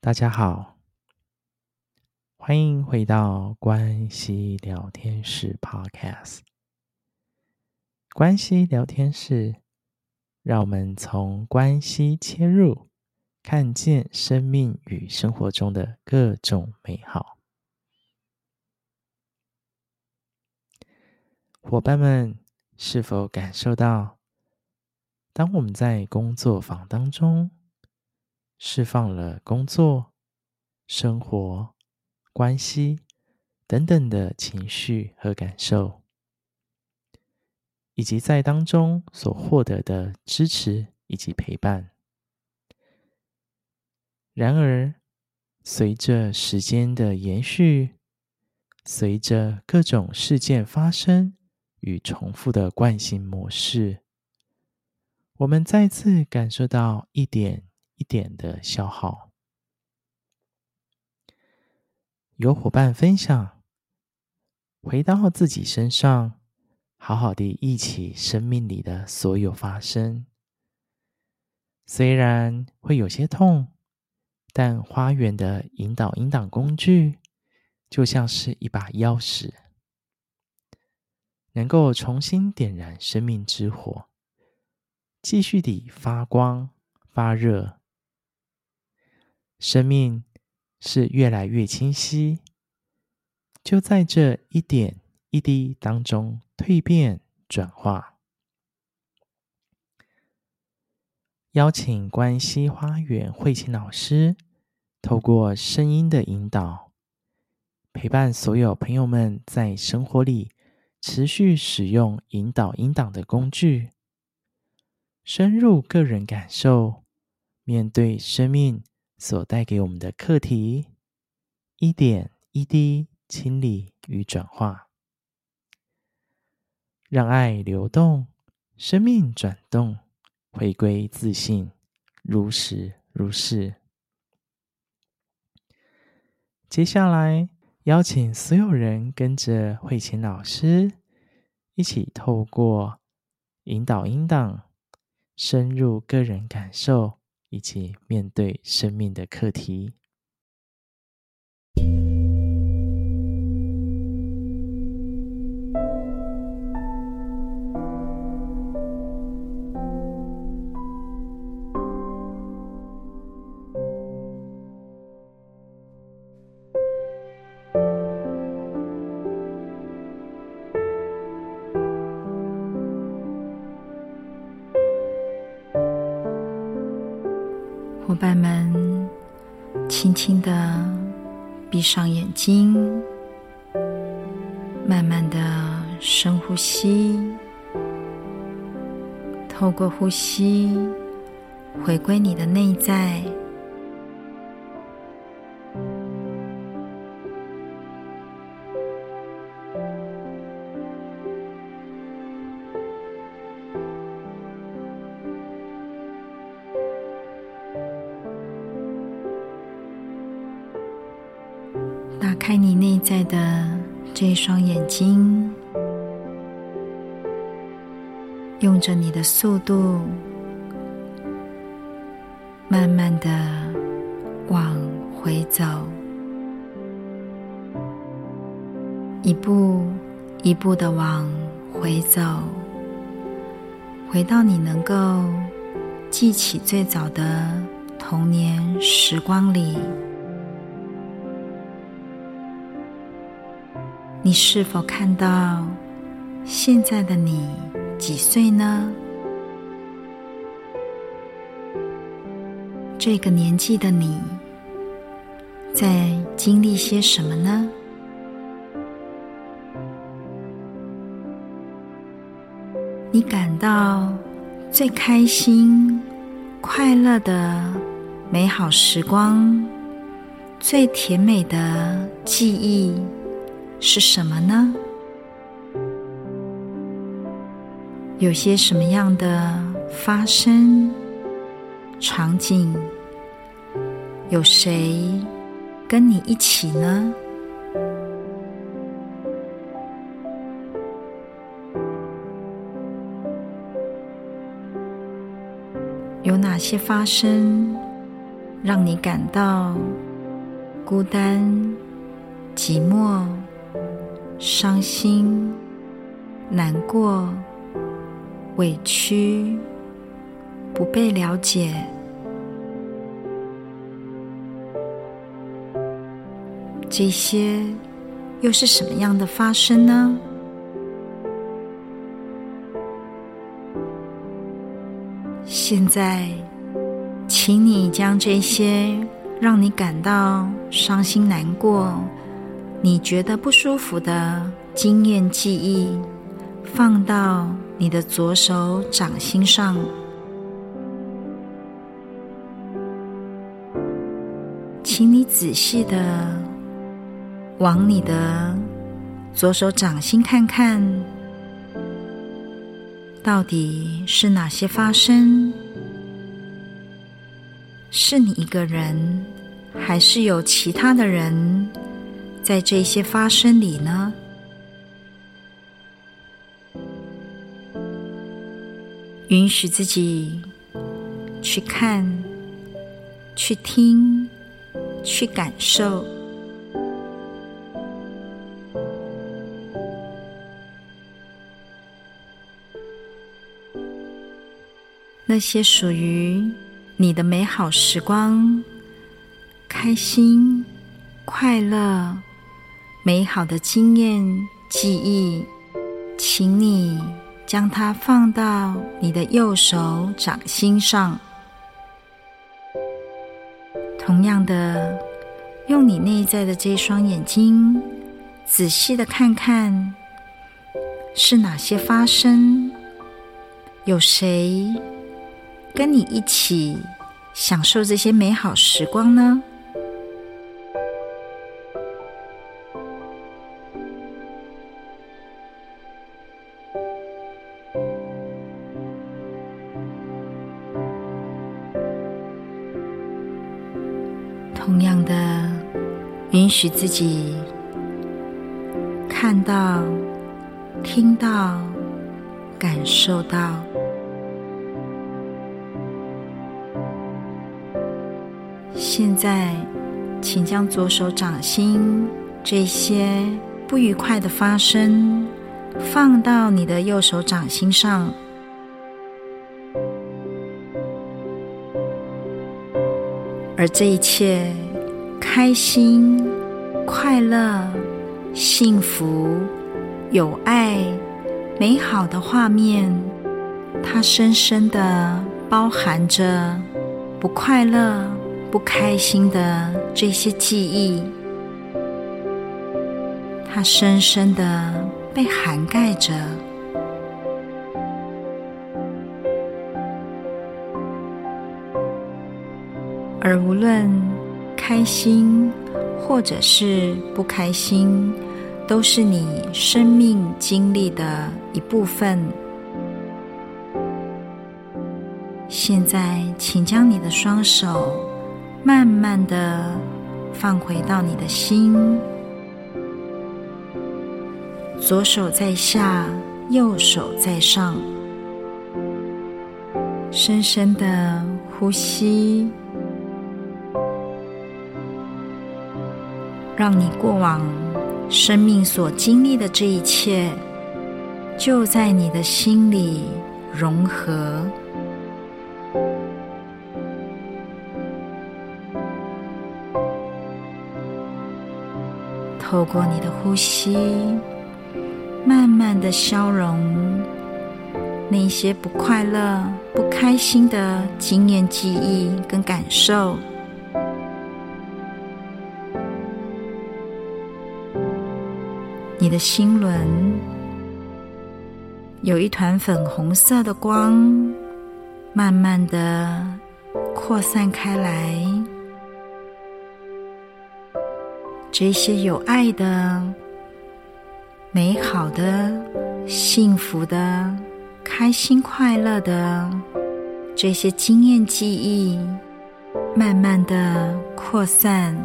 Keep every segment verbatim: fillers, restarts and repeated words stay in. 大家好，欢迎回到关系聊天室 Podcast。 关系聊天室，让我们从关系切入，看见生命与生活中的各种美好。伙伴们，是否感受到，当我们在工作坊当中释放了工作、生活、关系等等的情绪和感受，以及在当中所获得的支持以及陪伴。然而，随着时间的延续，随着各种事件发生与重复的惯性模式，我们再次感受到一点一点的消耗。有伙伴分享，回到自己身上，好好地忆起生命里的所有发生。虽然会有些痛，但花园的引导引导工具就像是一把钥匙，能够重新点燃生命之火，继续地发光发热。生命是越来越清晰，就在这一点一滴当中蜕变转化。邀请关系花园慧卿老师，透过声音的引导，陪伴所有朋友们在生活里持续使用引导引导的工具，深入个人感受，面对生命所带给我们的课题，一点一滴清理与转化，让爱流动，生命转动，回归自信，如实如是。接下来，邀请所有人跟着慧卿老师一起透过引导引导，深入个人感受，以及面对生命的课题。伙伴们，轻轻地闭上眼睛，慢慢地深呼吸，透过呼吸回归你的内在，打开你内在的这一双眼睛，用着你的速度，慢慢地往回走，一步一步地往回走，回到你能够记起最早的童年时光里。你是否看到现在的你几岁呢？这个年纪的你在经历些什么呢？你感到最开心、快乐的美好时光，最甜美的记忆是什么呢？有些什么样的发生场景？有谁跟你一起呢？有哪些发生让你感到孤单、寂寞、伤心、难过、委屈、不被了解。这些又是什么样的发生呢？现在，请你将这些让你感到伤心难过、你觉得不舒服的经验记忆放到你的左手掌心上，请你仔细地往你的左手掌心看看，到底是哪些发生？是你一个人，还是有其他的人在这些发生里呢？允许自己去看、去听、去感受。那些属于你的美好时光，开心、快乐、美好的经验、记忆，请你将它放到你的右手掌心上。同样的，用你内在的这双眼睛，仔细的看看，是哪些发生，有谁跟你一起享受这些美好时光呢？同样的，允许自己看到、听到、感受到。现在，请将左手掌心这些不愉快的发生放到你的右手掌心上，而这一切开心、快乐、幸福、有爱、美好的画面，它深深地包含着不快乐、不开心的这些记忆，它深深地被涵盖着。而无论开心或者是不开心，都是你生命经历的一部分。现在，请将你的双手慢慢地放回到你的心，左手在下，右手在上，深深地呼吸，让你过往生命所经历的这一切，就在你的心里融合。透过你的呼吸，慢慢地消融那些不快乐、不开心的经验、记忆跟感受。你的心轮有一团粉红色的光，慢慢地扩散开来。这些有爱的、美好的、幸福的、开心快乐的这些经验记忆，慢慢地扩散。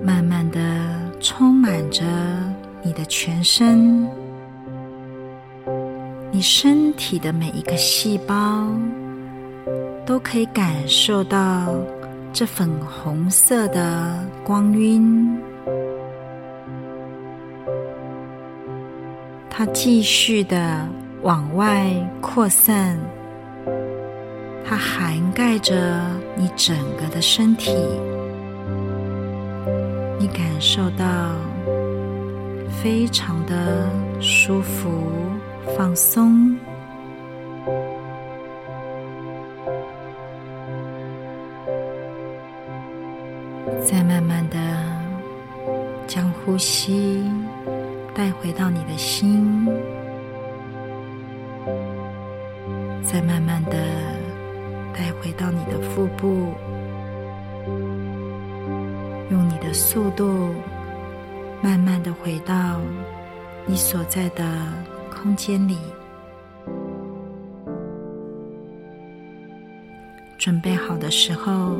慢慢地充满着你的全身，你你身体的每一个细胞都可以感受到这粉红色的光晕，它继续的往外扩散，它涵盖着你整个的身体。你感受到非常的舒服放松，再慢慢的将呼吸带回到你的心，再慢慢的带回到你的腹部，用你的速度慢慢的回到你所在的空间里。准备好的时候，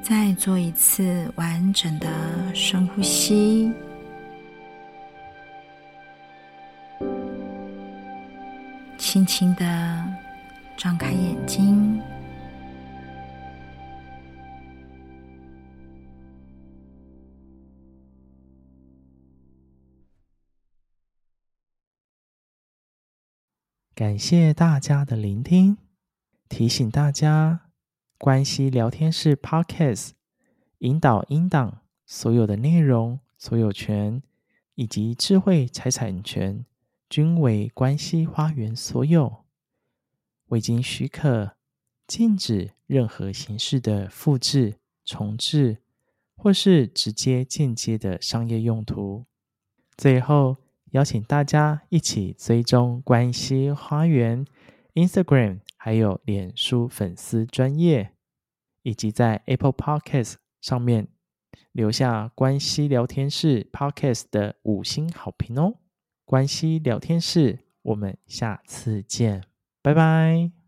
再做一次完整的深呼吸，轻轻的张开眼睛。感谢大家的聆听，提醒大家，关系聊天室 Podcast 引导音档所有的内容所有权以及智慧财产权均为关系花园所有，未经许可禁止任何形式的复制、重制或是直接间接的商业用途。最后邀请大家一起追踪关系花园 Instagram 还有脸书粉丝专页，以及在 Apple Podcast 上面留下关系聊天室 Podcast 的五星好评哦。关系聊天室，我们下次见，拜拜。